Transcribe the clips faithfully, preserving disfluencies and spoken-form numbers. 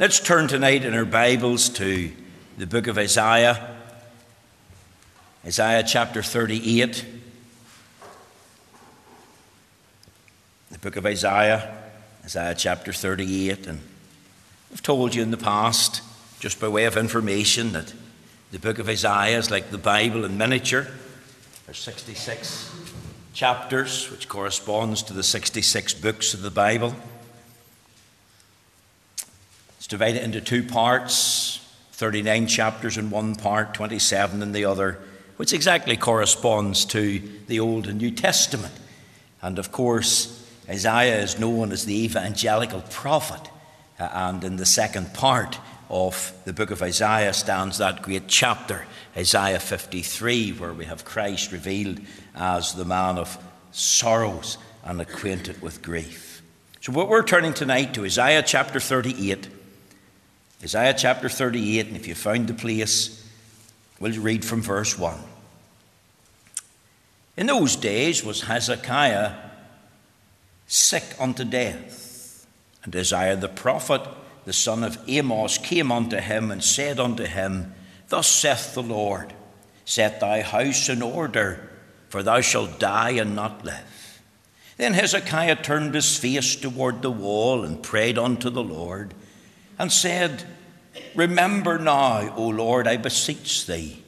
Let's turn tonight in our Bibles to the book of Isaiah, Isaiah chapter thirty-eight. The book of Isaiah, Isaiah chapter thirty-eight. And I've told you in the past, just by way of information, that the book of Isaiah is like the Bible in miniature. There's sixty-six chapters, which corresponds to the sixty-six books of the Bible. It's divided into two parts, thirty-nine chapters in one part, twenty-seven in the other, which exactly corresponds to the Old and New Testament. And of course, Isaiah is known as the evangelical prophet. And in the second part of the book of Isaiah stands that great chapter, Isaiah fifty-three, where we have Christ revealed as the man of sorrows and acquainted with grief. So what we're turning tonight to Isaiah chapter thirty-eight. Isaiah chapter thirty-eight, and if you found the place, we'll read from verse one. In those days was Hezekiah sick unto death, and Isaiah the prophet, the son of Amoz, came unto him and said unto him, Thus saith the Lord, set thy house in order, for thou shalt die and not live. Then Hezekiah turned his face toward the wall and prayed unto the Lord, and said, Remember now, O Lord, I beseech thee,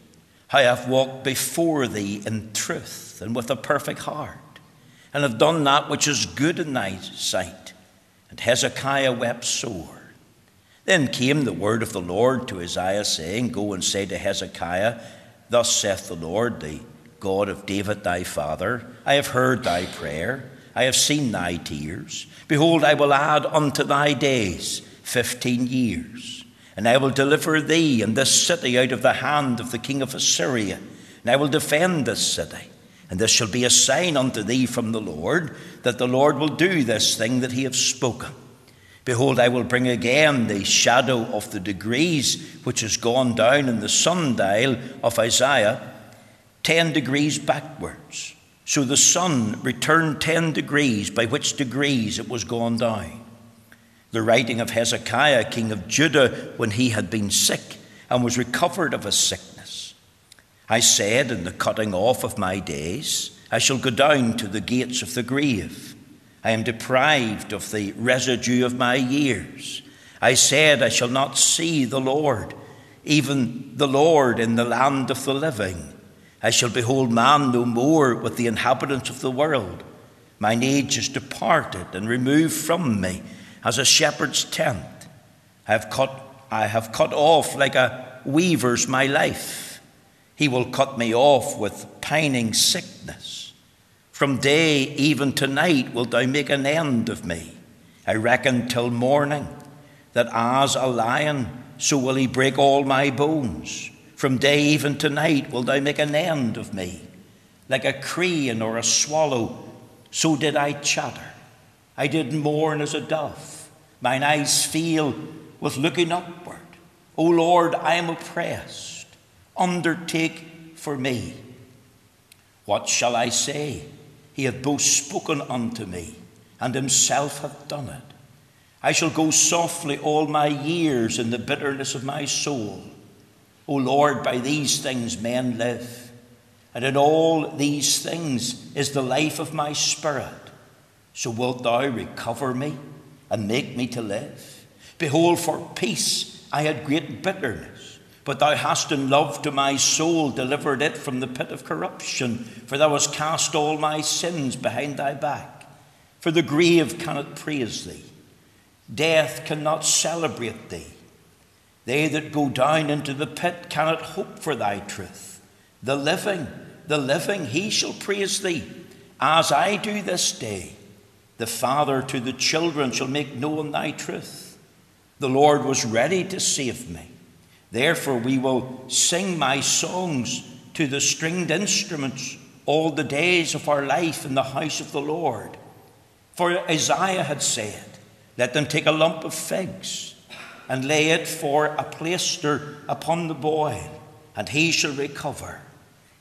how I have walked before thee in truth and with a perfect heart, and have done that which is good in thy sight. And Hezekiah wept sore. Then came the word of the Lord to Isaiah, saying, Go and say to Hezekiah, Thus saith the Lord, the God of David thy father, I have heard thy prayer, I have seen thy tears. Behold, I will add unto thy days fifteen years, and I will deliver thee and this city out of the hand of the king of Assyria, and I will defend this city. And this shall be a sign unto thee from the Lord, that the Lord will do this thing that he hath spoken. Behold, I will bring again the shadow of the degrees which is gone down in the sundial of Isaiah, ten degrees backwards. So the sun returned ten degrees, by which degrees it was gone down. The writing of Hezekiah, king of Judah, when he had been sick and was recovered of his sickness. I said, in the cutting off of my days, I shall go down to the gates of the grave. I am deprived of the residue of my years. I said, I shall not see the Lord, even the Lord in the land of the living. I shall behold man no more with the inhabitants of the world. Mine age is departed and removed from me, as a shepherd's tent. I have cut, I have cut off like a weaver's my life. He will cut me off with pining sickness. From day even to night wilt thou make an end of me. I reckon till morning, that as a lion, so will he break all my bones. From day even to night wilt thou make an end of me. Like a crane or a swallow, so did I chatter. I did mourn as a dove. Mine eyes fail with looking upward. O Lord, I am oppressed. Undertake for me. What shall I say? He hath both spoken unto me, and himself hath done it. I shall go softly all my years in the bitterness of my soul. O Lord, by these things men live, and in all these things is the life of my spirit. So wilt thou recover me and make me to live? Behold, for peace I had great bitterness, but thou hast in love to my soul delivered it from the pit of corruption, for thou hast cast all my sins behind thy back. For the grave cannot praise thee. Death cannot celebrate thee. They that go down into the pit cannot hope for thy truth. The living, the living, he shall praise thee, as I do this day. The Father to the children shall make known thy truth. The Lord was ready to save me. Therefore we will sing my songs to the stringed instruments all the days of our life in the house of the Lord. For Isaiah had said, Let them take a lump of figs and lay it for a plaister upon the boil, and he shall recover.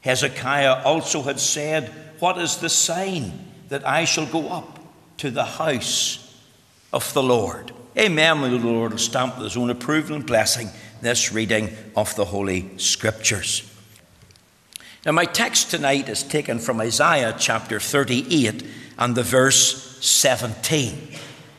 Hezekiah also had said, What is the sign that I shall go up to the house of the Lord. Amen. May the Lord will stamp with his own approval and blessing this reading of the Holy Scriptures. Now, my text tonight is taken from Isaiah chapter thirty-eight and the verse seventeen.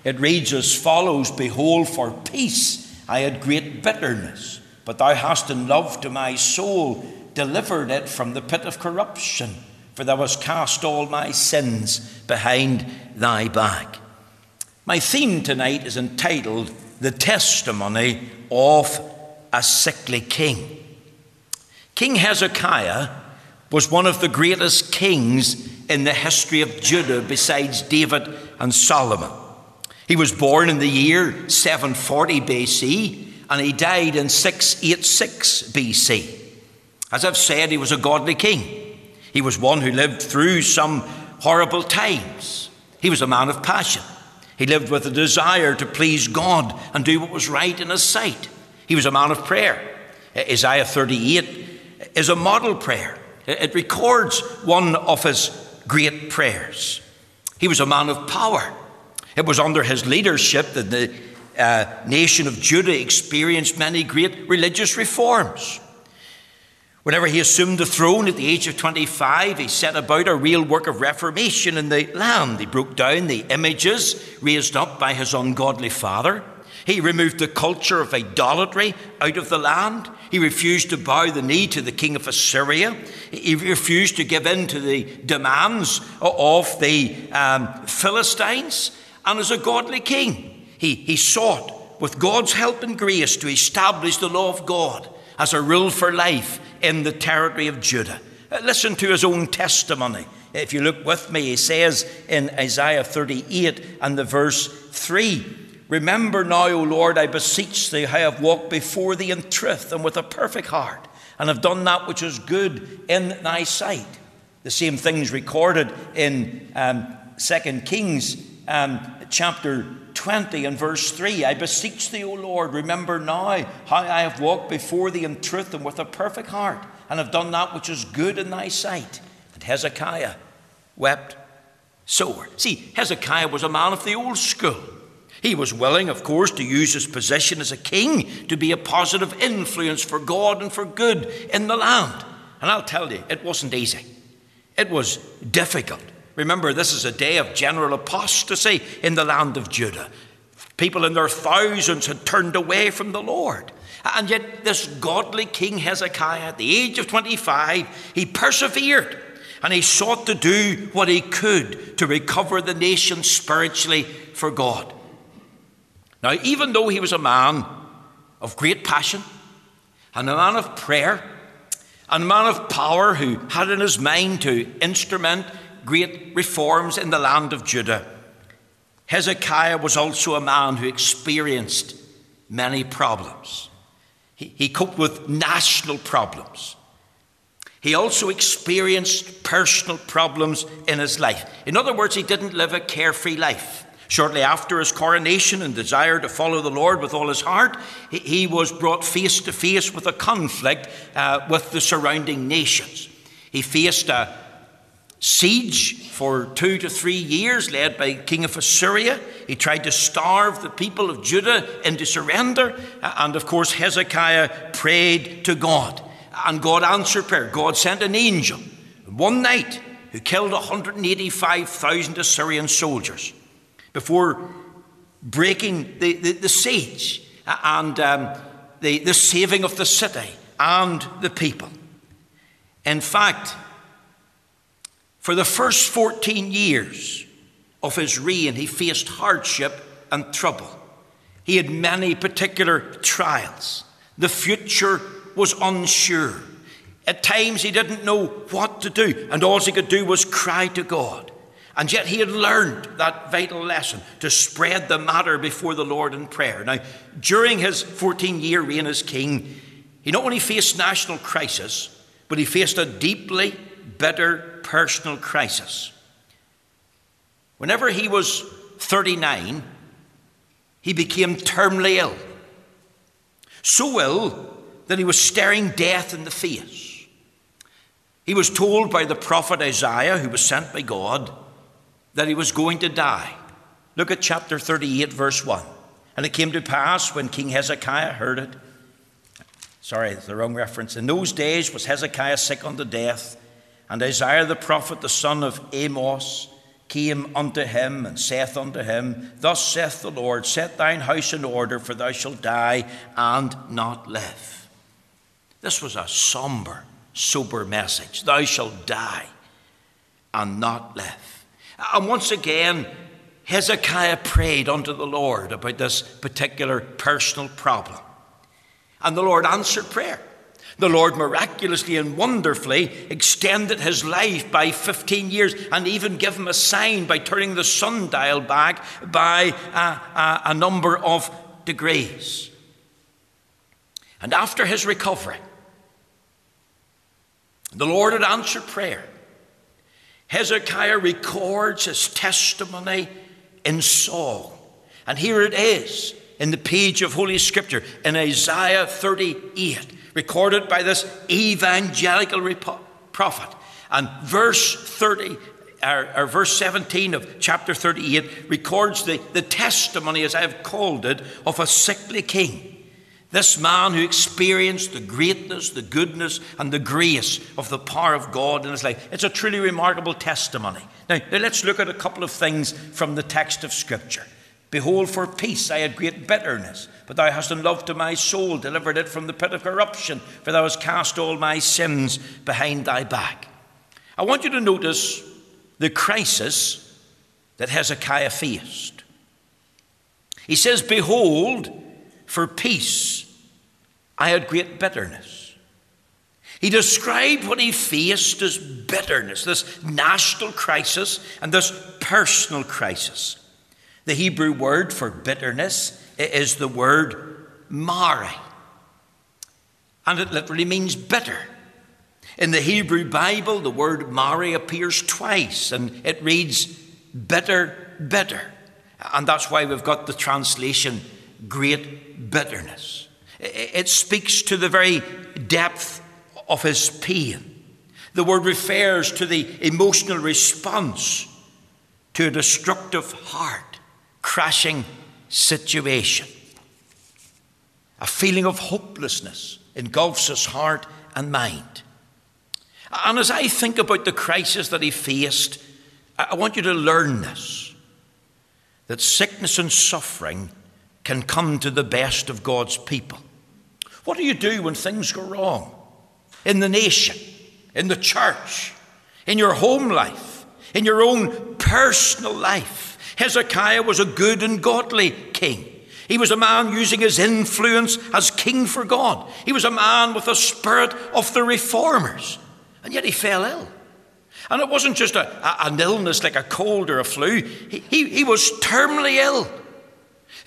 It reads as follows: Behold, for peace I had great bitterness, but thou hast in love to my soul delivered it from the pit of corruption, for thou hast cast all my sins behind thy back. My theme tonight is entitled, The Testimony of a Sickly King. King Hezekiah was one of the greatest kings in the history of Judah besides David and Solomon. He was born in the year seven forty B C and he died in six eighty-six B C. As I've said, he was a godly king. He was one who lived through some horrible times. He was a man of passion. He lived with a desire to please God and do what was right in his sight. He was a man of prayer. Isaiah thirty-eight is a model prayer. It records one of his great prayers. He was a man of power. It was under his leadership that the uh, nation of Judah experienced many great religious reforms. Whenever he assumed the throne at the age of twenty-five, he set about a real work of reformation in the land. He broke down the images raised up by his ungodly father. He removed the culture of idolatry out of the land. He refused to bow the knee to the king of Assyria. He refused to give in to the demands of the um, Philistines. And as a godly king, he, he sought, with God's help and grace, to establish the law of God as a rule for life in the territory of Judah. Listen to his own testimony. If you look with me, he says in Isaiah thirty-eight and the verse three, Remember now, O Lord, I beseech thee, how I have walked before thee in truth and with a perfect heart, and have done that which is good in thy sight. The same things recorded in um, Second Kings um, chapter twenty and verse three. I beseech thee, O Lord, remember now how I have walked before thee in truth and with a perfect heart, and have done that which is good in thy sight. And Hezekiah wept sore. See, Hezekiah was a man of the old school. He was willing, of course, to use his position as a king to be a positive influence for God and for good in the land. And I'll tell you, it wasn't easy. It was difficult. Remember, this is a day of general apostasy in the land of Judah. People in their thousands had turned away from the Lord. And yet this godly King Hezekiah, at the age of twenty-five, he persevered and he sought to do what he could to recover the nation spiritually for God. Now, even though he was a man of great passion and a man of prayer and a man of power who had in his mind to instrument great reforms in the land of Judah, Hezekiah was also a man who experienced many problems. He, he coped with national problems. He also experienced personal problems in his life. In other words, he didn't live a carefree life. Shortly after his coronation and desire to follow the Lord with all his heart, he was brought face to face with a conflict uh, with the surrounding nations. He faced a siege for two to three years led by the king of Assyria. He tried to starve the people of Judah into surrender. And of course, Hezekiah prayed to God. And God answered prayer. God sent an angel one night who killed one hundred eighty-five thousand Assyrian soldiers before breaking the, the, the siege and um, the, the saving of the city and the people. In fact, for the first fourteen years of his reign, he faced hardship and trouble. He had many particular trials. The future was unsure. At times, he didn't know what to do, and all he could do was cry to God. And yet he had learned that vital lesson to spread the matter before the Lord in prayer. Now, during his fourteen-year reign as king, he not only faced national crisis, but he faced a deeply bitter personal crisis. Whenever he was thirty-nine, he became terminally ill. So ill that he was staring death in the face. He was told by the prophet Isaiah, who was sent by God, that he was going to die. Look at chapter thirty-eight, verse one. And it came to pass when King Hezekiah heard it. Sorry, the wrong reference. In those days was Hezekiah sick unto death. And Isaiah the prophet, the son of Amoz, came unto him and saith unto him, Thus saith the Lord, set thine house in order, for thou shalt die and not live. This was a somber, sober message. Thou shalt die and not live. And once again, Hezekiah prayed unto the Lord about this particular personal problem. And the Lord answered prayer. The Lord miraculously and wonderfully extended his life by fifteen years and even gave him a sign by turning the sundial back by a, a, a number of degrees. And after his recovery, the Lord had answered prayer. Hezekiah records his testimony in song. And here it is in the page of Holy Scripture in Isaiah thirty-eight, recorded by this evangelical prophet. And verse thirty, or, or verse seventeen of chapter thirty-eight records the, the testimony, as I have called it, of a sickly king. This man who experienced the greatness, the goodness, and the grace of the power of God in his life. It's a truly remarkable testimony. Now, let's look at a couple of things from the text of Scripture. Behold, for peace I had great bitterness, but thou hast in love to my soul delivered it from the pit of corruption, for thou hast cast all my sins behind thy back. I want you to notice the crisis that Hezekiah faced. He says, Behold, for peace I had great bitterness. He described what he faced as bitterness, this national crisis and this personal crisis. The Hebrew word for bitterness is the word mari, and it literally means bitter. In the Hebrew Bible, the word mari appears twice, and it reads bitter, bitter. And that's why we've got the translation great bitterness. It speaks to the very depth of his pain. The word refers to the emotional response to a destructive, heart crashing situation. A feeling of hopelessness engulfs his heart and mind. And as I think about the crisis that he faced, I want you to learn this, that sickness and suffering can come to the best of God's people. What do you do when things go wrong? In the nation, in the church, in your home life, in your own personal life. Hezekiah was a good and godly king. He was a man using his influence as king for God. He was a man with the spirit of the reformers. And yet he fell ill. And it wasn't just a, a, an illness like a cold or a flu. He, he, he was terminally ill.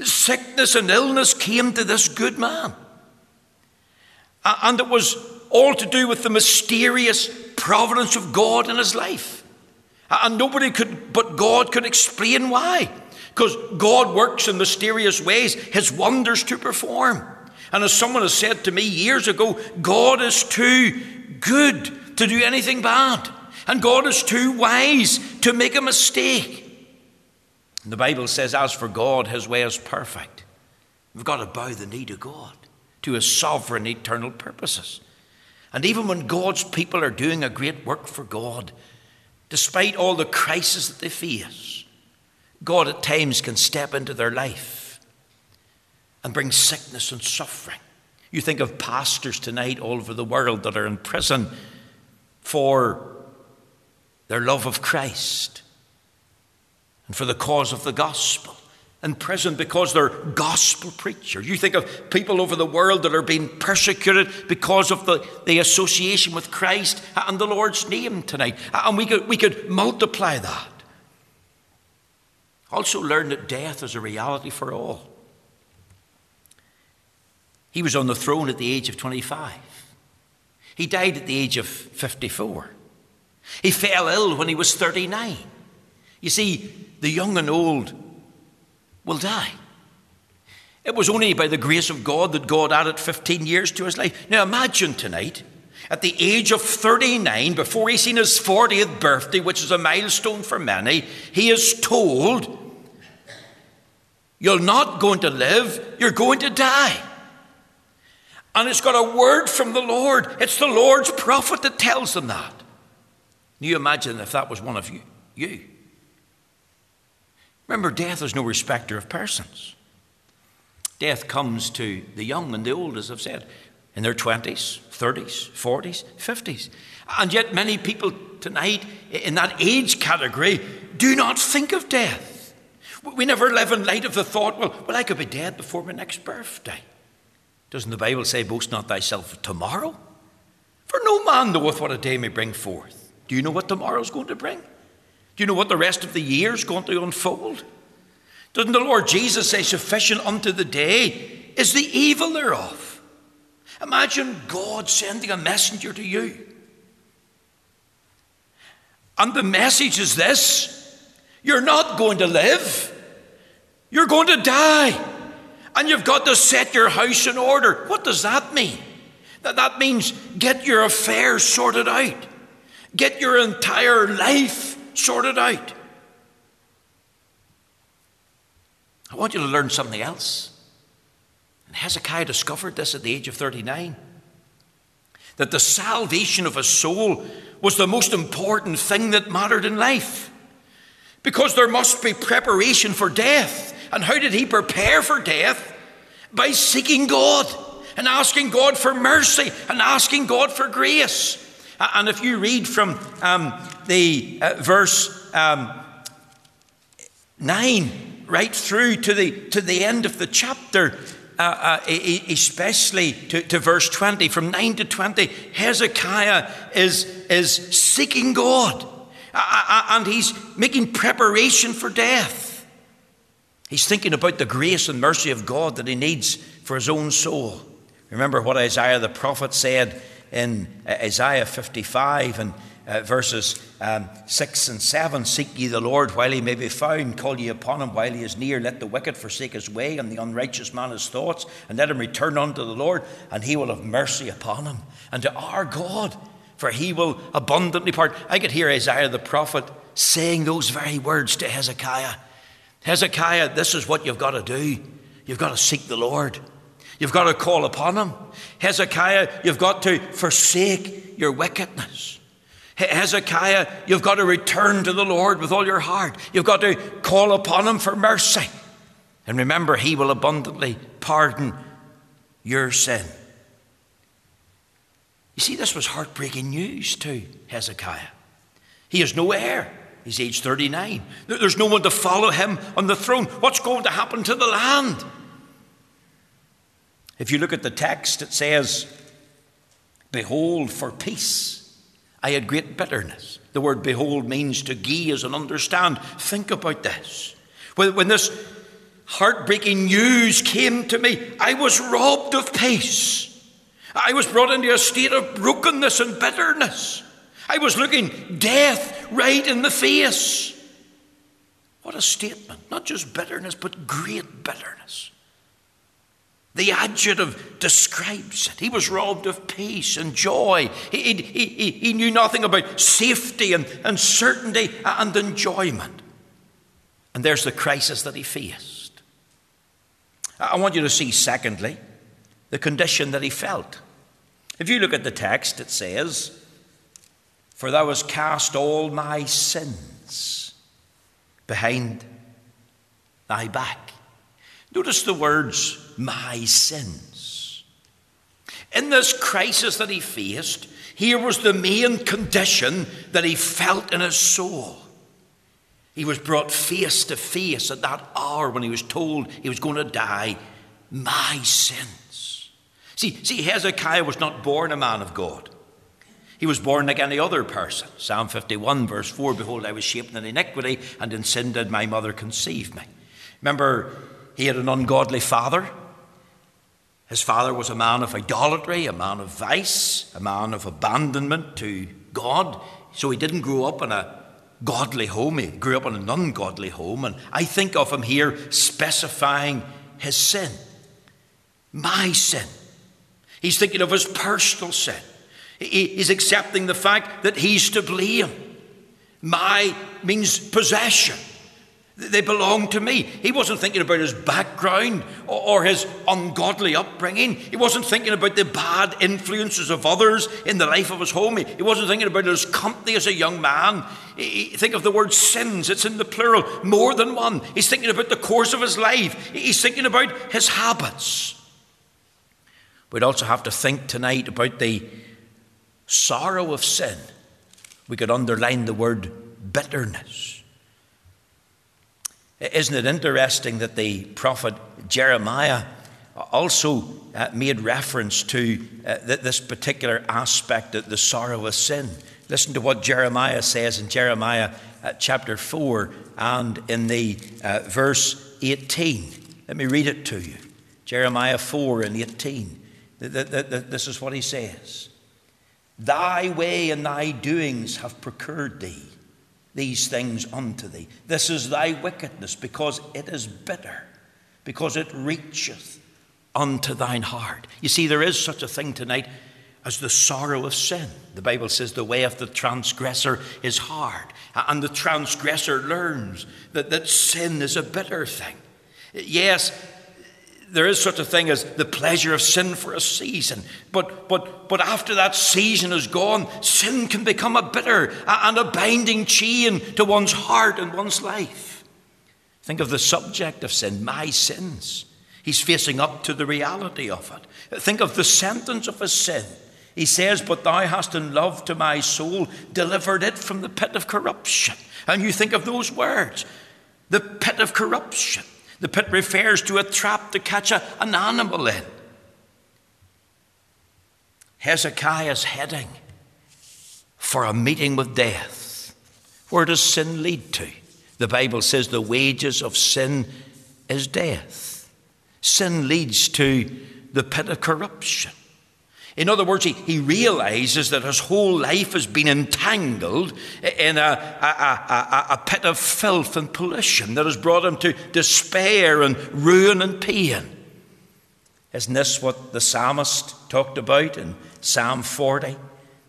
Sickness and illness came to this good man. And it was all to do with the mysterious providence of God in his life. And nobody could, but God could explain why. Because God works in mysterious ways, his wonders to perform. And as someone has said to me years ago, God is too good to do anything bad. And God is too wise to make a mistake. The Bible says, as for God, his way is perfect. We've got to bow the knee to God, to his sovereign, eternal purposes. And even when God's people are doing a great work for God, despite all the crisis that they face, God at times can step into their life and bring sickness and suffering. You think of pastors tonight all over the world that are in prison for their love of Christ and for the cause of the gospel, in prison because they're gospel preachers. You think of people over the world that are being persecuted because of the, the association with Christ and the Lord's name tonight. And we could, we could multiply that. Also learn that death is a reality for all. He was on the throne at the age of twenty-five. He died at the age of fifty-four. He fell ill when he was thirty-nine. You see, the young and old will die. It was only by the grace of God that God added fifteen years to his life. Now imagine tonight, at the age of thirty-nine, before he's seen his fortieth birthday, which is a milestone for many, he is told You're not going to live, you're going to die. And it's got a word from the Lord. It's the Lord's prophet that tells them that. Can you imagine if that was one of you? You. Remember, death is no respecter of persons. Death comes to the young and the old, as I've said, in their twenties, thirties, forties, fifties. And yet many people tonight in that age category do not think of death. We never live in light of the thought, well, well I could be dead before my next birthday. Doesn't the Bible say, boast not thyself of tomorrow? For no man knoweth what a day may bring forth. Do you know what tomorrow's going to bring? Do you know what the rest of the year's going to unfold? Doesn't the Lord Jesus say, sufficient unto the day is the evil thereof? Imagine God sending a messenger to you. And the message is this: you're not going to live, you're going to die. And you've got to set your house in order. What does that mean? That, that means get your affairs sorted out. Get your entire life sorted out. I want you to learn something else. And Hezekiah discovered this at the age of thirty-nine. That the salvation of his soul was the most important thing that mattered in life. Because there must be preparation for death. And how did he prepare for death? By seeking God and asking God for mercy and asking God for grace. And if you read from um, the uh, verse um, nine right through to the to the end of the chapter, uh, uh, especially to, to verse twenty, from nine to twenty, Hezekiah is is seeking God, uh, and he's making preparation for death. He's thinking about the grace and mercy of God that he needs for his own soul. Remember what Isaiah the prophet said in Isaiah fifty-five and uh, verses um, six and seven. Seek ye the Lord while he may be found. Call ye upon him while he is near. Let the wicked forsake his way and the unrighteous man his thoughts. And let him return unto the Lord, and he will have mercy upon him. And to our God, for he will abundantly pardon. I could hear Isaiah the prophet saying those very words to Hezekiah. Hezekiah, this is what you've got to do. You've got to seek the Lord. You've got to call upon him. Hezekiah, you've got to forsake your wickedness. Hezekiah, you've got to return to the Lord with all your heart. You've got to call upon him for mercy. And remember, he will abundantly pardon your sin. You see, this was heartbreaking news to Hezekiah. He is no heir. He's age thirty-nine. There's no one to follow him on the throne. What's going to happen to the land? If you look at the text, it says, behold, for peace, I had great bitterness. The word behold means to gaze and understand. Think about this. When this heartbreaking news came to me, I was robbed of peace. I was brought into a state of brokenness and bitterness. I was looking death right in the face. What a statement. Not just bitterness, but great bitterness. The adjective describes it. He was robbed of peace and joy. He, he, he, he knew nothing about safety and, and certainty and enjoyment. And there's the crisis that he faced. I want you to see, secondly, the condition that he felt. If you look at the text, it says, for thou hast cast all my sins behind thy back. Notice the words, my sins. In this crisis that he faced, here was the main condition that he felt in his soul. He was brought face to face at that hour when he was told he was going to die. My sins. See, see, Hezekiah was not born a man of God. He was born like any other person. Psalm fifty-one, verse four, behold, I was shapen in iniquity, and in sin did my mother conceive me. Remember, he had an ungodly father. His father was a man of idolatry, a man of vice, a man of abandonment to God. So he didn't grow up in a godly home. He grew up in an ungodly home. And I think of him here specifying his sin. My sin. He's thinking of his personal sin. He's accepting the fact that he's to blame. My means possession. They belong to me. He wasn't thinking about his background or his ungodly upbringing. He wasn't thinking about the bad influences of others in the life of his home. He wasn't thinking about his company as a young man. Think of the word sins. It's in the plural, more than one. He's thinking about the course of his life. He's thinking about his habits. We'd also have to think tonight about the sorrow of sin. We could underline the word bitterness. Isn't it interesting that the prophet Jeremiah also made reference to this particular aspect of the sorrow of sin? Listen to what Jeremiah says in Jeremiah chapter four and in the uh, verse eighteen. Let me read it to you. Jeremiah four and eighteen. This is what he says. Thy way and thy doings have procured thee these things unto thee. This is thy wickedness, because it is bitter, because it reacheth unto thine heart. You see, there is such a thing tonight as the sorrow of sin. The Bible says the way of the transgressor is hard, and the transgressor learns that, that sin is a bitter thing. Yes, there is such a thing as the pleasure of sin for a season. But, but, but after that season is gone, sin can become a bitter and a binding chain to one's heart and one's life. Think of the subject of sin, my sins. He's facing up to the reality of it. Think of the sentence of his sin. He says, but thou hast in love to my soul delivered it from the pit of corruption. And you think of those words, the pit of corruption. The pit refers to a trap to catch a, an animal in. Hezekiah's heading for a meeting with death. Where does sin lead to? The Bible says the wages of sin is death. Sin leads to the pit of corruption. In other words, he, he realizes that his whole life has been entangled in a, a, a, a pit of filth and pollution that has brought him to despair and ruin and pain. Isn't this what the psalmist talked about in Psalm forty?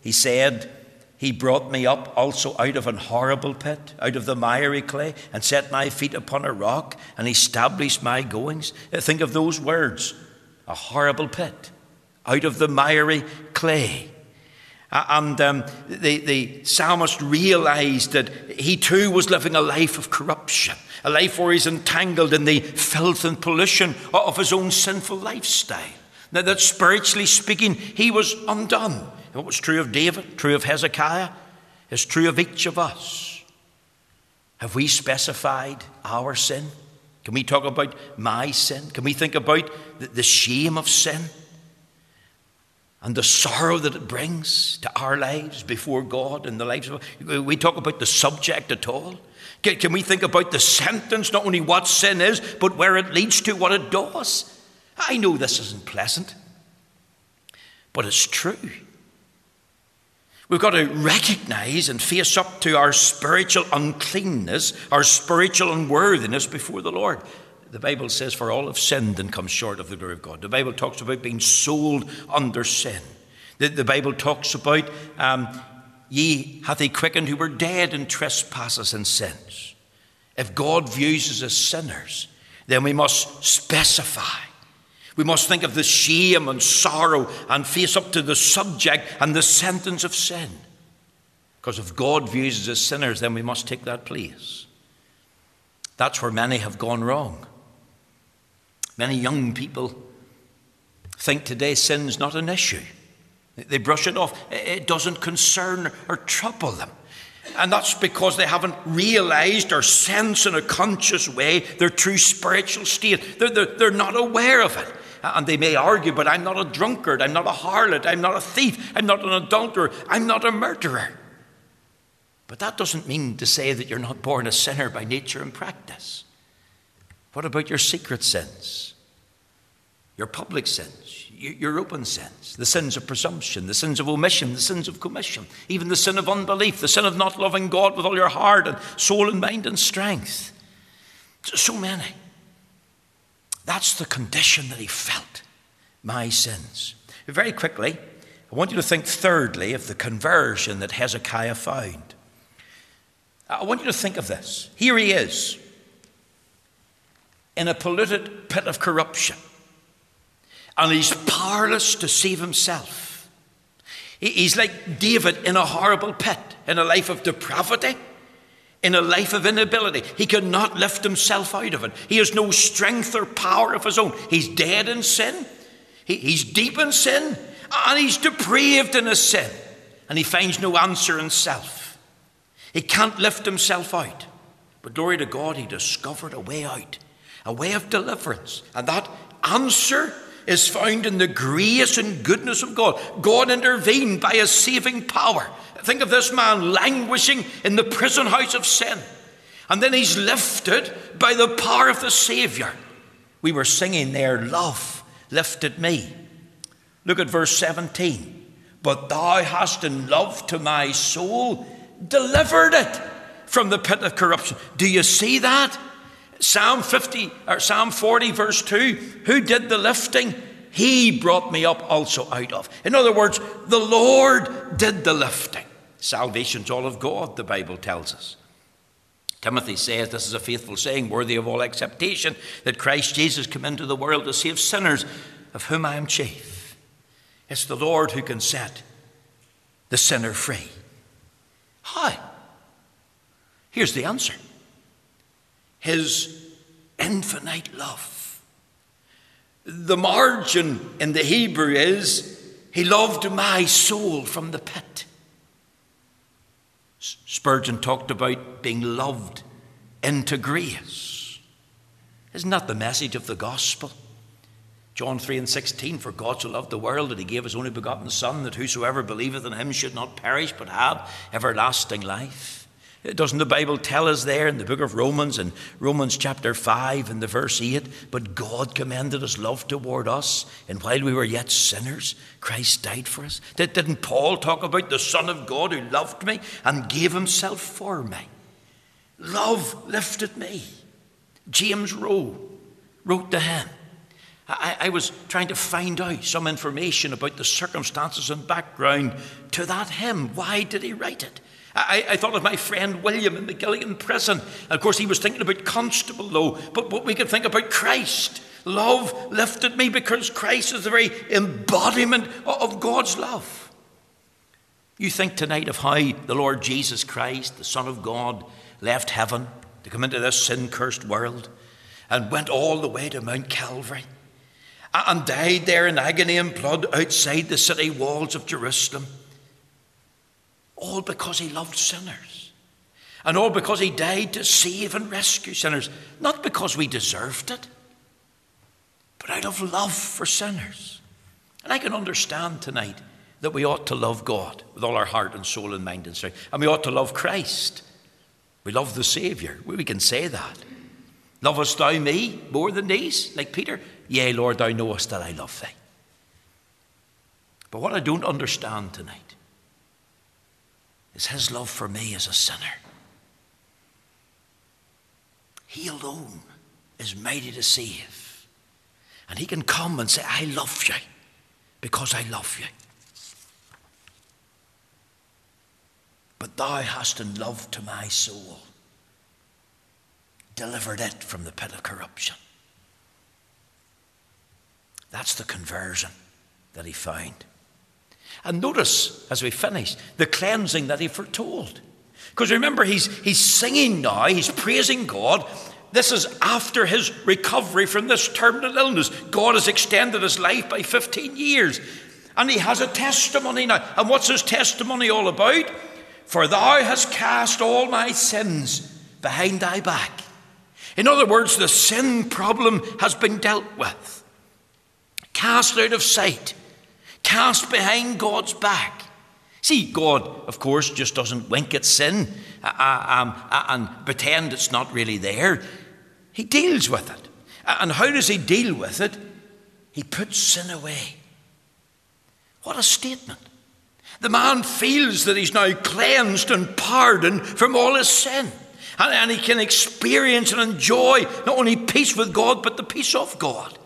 He said, he brought me up also out of an horrible pit, out of the miry clay, and set my feet upon a rock, and established my goings. Think of those words, a horrible pit. Out of the miry clay. And um, the, the psalmist realized that he too was living a life of corruption, a life where he's entangled in the filth and pollution of his own sinful lifestyle. Now that spiritually speaking, he was undone. What was true of David, true of Hezekiah, is true of each of us. Have we specified our sin? Can we talk about my sin? Can we think about the shame of sin? And the sorrow that it brings to our lives before God and the lives of we talk about the subject at all. Can, can we think about the sentence, not only what sin is, but where it leads to, what it does? I know this isn't pleasant, but it's true. We've got to recognize and face up to our spiritual uncleanness, our spiritual unworthiness before the Lord. The Bible says, for all have sinned and come short of the glory of God. The Bible talks about being sold under sin. The, the Bible talks about, um, ye hath he quickened who were dead in trespasses and sins. If God views us as sinners, then we must specify. We must think of the shame and sorrow and face up to the subject and the sentence of sin. Because if God views us as sinners, then we must take that place. That's where many have gone wrong. Many young people think today sin's not an issue. They brush it off. It doesn't concern or trouble them. And that's because they haven't realized or sensed in a conscious way their true spiritual state. They're, they're, they're not aware of it. And they may argue, but I'm not a drunkard. I'm not a harlot. I'm not a thief. I'm not an adulterer. I'm not a murderer. But that doesn't mean to say that you're not born a sinner by nature and practice. What about your secret sins? Your public sins? Your open sins? The sins of presumption, the sins of omission, the sins of commission, even the sin of unbelief, the sin of not loving God with all your heart and soul and mind and strength. So many. That's the condition that he felt. My sins. Very quickly, I want you to think thirdly of the conversion that Hezekiah found. I want you to think of this. Here he is. in a polluted pit of corruption. And he's powerless to save himself. He's like David in a horrible pit, in a life of depravity, in a life of inability. He cannot lift himself out of it. He has no strength or power of his own. He's dead in sin. He, he's deep in sin. And he's depraved in his sin. And he finds no answer in self. He can't lift himself out. But glory to God, he discovered a way out, a way of deliverance. And that answer is found in the grace and goodness of God. God intervened by his saving power. Think of this man languishing in the prison house of sin. And then he's lifted by the power of the Saviour. We were singing there, "Love lifted me." Look at verse seventeen. "But thou hast in love to my soul delivered it from the pit of corruption." Do you see that? Psalm fifty or Psalm forty, verse two. "Who did the lifting? He brought me up also out of." In other words, the Lord did the lifting. Salvation's all of God, the Bible tells us. Timothy says, "This is a faithful saying, worthy of all acceptation, that Christ Jesus came into the world to save sinners, of whom I am chief." It's the Lord who can set the sinner free. How? Here's the answer. His infinite love. The margin in the Hebrew is, "He loved my soul from the pit." Spurgeon talked about being loved into grace. Isn't that the message of the gospel? John three and sixteen, "For God so loved the world that he gave his only begotten Son, that whosoever believeth in him should not perish, but have everlasting life." Doesn't the Bible tell us there in the book of Romans, in Romans chapter five and the verse eight, "But God commended his love toward us, and while we were yet sinners, Christ died for us." Didn't Paul talk about the Son of God who loved me and gave himself for me? Love lifted me. James Rowe wrote to him. I, I was trying to find out some information about the circumstances and background to that hymn. Why did he write it? I, I thought of my friend William in the Gilead prison. Of course, he was thinking about Constable Lowe, but, but we could think about Christ. Love lifted me because Christ is the very embodiment of God's love. You think tonight of how the Lord Jesus Christ, the Son of God, left heaven to come into this sin-cursed world and went all the way to Mount Calvary and died there in agony and blood outside the city walls of Jerusalem. All because he loved sinners. And all because he died to save and rescue sinners. Not because we deserved it, but out of love for sinners. And I can understand tonight that we ought to love God with all our heart and soul and mind and strength. And we ought to love Christ. We love the Saviour. We can say that. "Lovest thou me more than these?" Like Peter. "Yea, Lord, thou knowest that I love thee." But what I don't understand tonight is his love for me as a sinner. He alone is mighty to save. And he can come and say, "I love you because I love you. But thou hast in love to my soul delivered it from the pit of corruption." That's the conversion that he found. And notice, as we finish, the cleansing that he foretold. Because remember, he's, he's singing now, he's praising God. This is after his recovery from this terminal illness. God has extended his life by fifteen years. And he has a testimony now. And what's his testimony all about? "For thou hast cast all my sins behind thy back." In other words, the sin problem has been dealt with. Cast out of sight. Cast behind God's back. See, God, of course, just doesn't wink at sin uh, um, uh, and pretend it's not really there. He deals with it. And how does he deal with it? He puts sin away. What a statement. The man feels that he's now cleansed and pardoned from all his sin. And, and he can experience and enjoy not only peace with God, but the peace of God.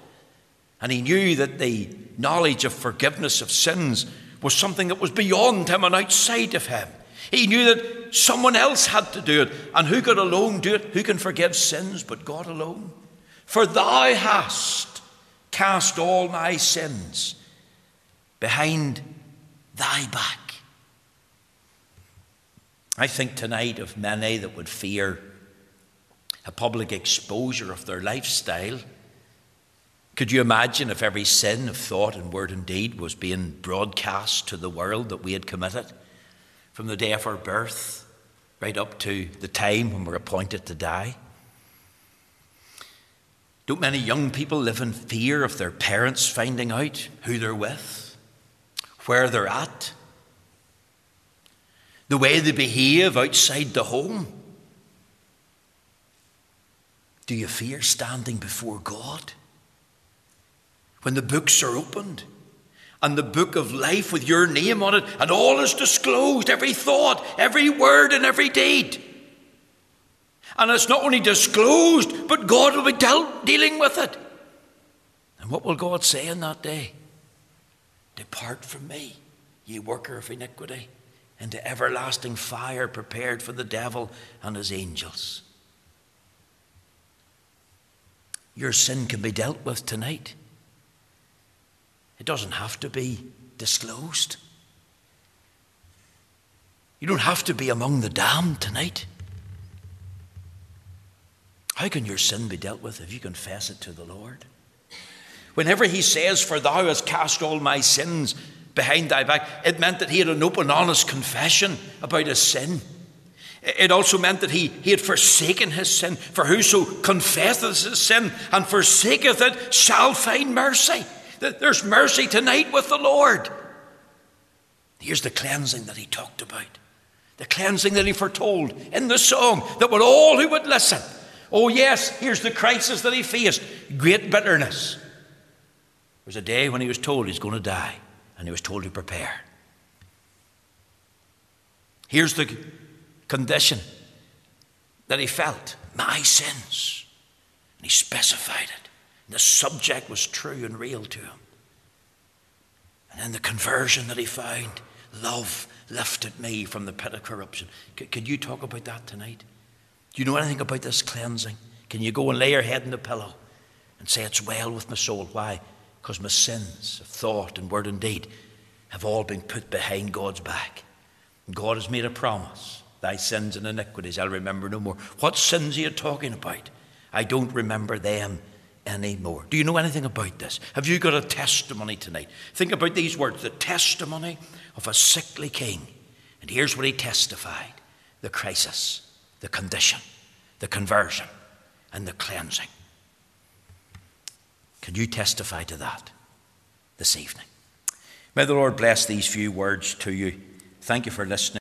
And he knew that the knowledge of forgiveness of sins was something that was beyond him and outside of him. He knew that someone else had to do it. And who could alone do it? Who can forgive sins but God alone? for thou hast cast all my sins behind thy back. I think tonight of many that would fear a public exposure of their lifestyle. Could you imagine if every sin of thought and word and deed was being broadcast to the world that we had committed from the day of our birth right up to the time when we're appointed to die? Don't many young people live in fear of their parents finding out who they're with, where they're at, the way they behave outside the home? Do you fear standing before God when the books are opened and the book of life with your name on it and all is disclosed, every thought, every word and every deed? And it's not only disclosed, but God will be dealt, dealing with it. And what will God say in that day? Depart from me, ye worker of iniquity, into everlasting fire prepared for the devil and his angels. Your sin can be dealt with tonight. It doesn't have to be disclosed. You don't have to be among the damned tonight. How can your sin be dealt with if you confess it to the Lord? Whenever he says, for thou hast cast all my sins behind thy back, it meant that he had an open, honest confession about his sin. It also meant that he, he had forsaken his sin. For whoso confesseth his sin and forsaketh it shall find mercy. There's mercy tonight with the Lord. Here's the cleansing that he talked about, the cleansing that he foretold in the song that would all who would listen. Oh yes, here's the crisis that he faced, great bitterness. There was a day when he was told he's going to die, and he was told to prepare. Here's the condition that he felt, my sins. And he specified it. The subject was true and real to him. And then the conversion that he found, love lifted me from the pit of corruption. Could, could you talk about that tonight? Do you know anything about this cleansing? Can you go and lay your head in the pillow and say, it's well with my soul? Why? Because my sins of thought and word and deed have all been put behind God's back. And God has made a promise. Thy sins and iniquities I'll remember no more. What sins are you talking about? I don't remember them anymore. Do you know anything about this? Have you got a testimony tonight? Think about these words, the testimony of a sickly king. And here's what he testified, the crisis, the condition, the conversion, and the cleansing. Can you testify to that this evening? May the Lord bless these few words to you. Thank you for listening.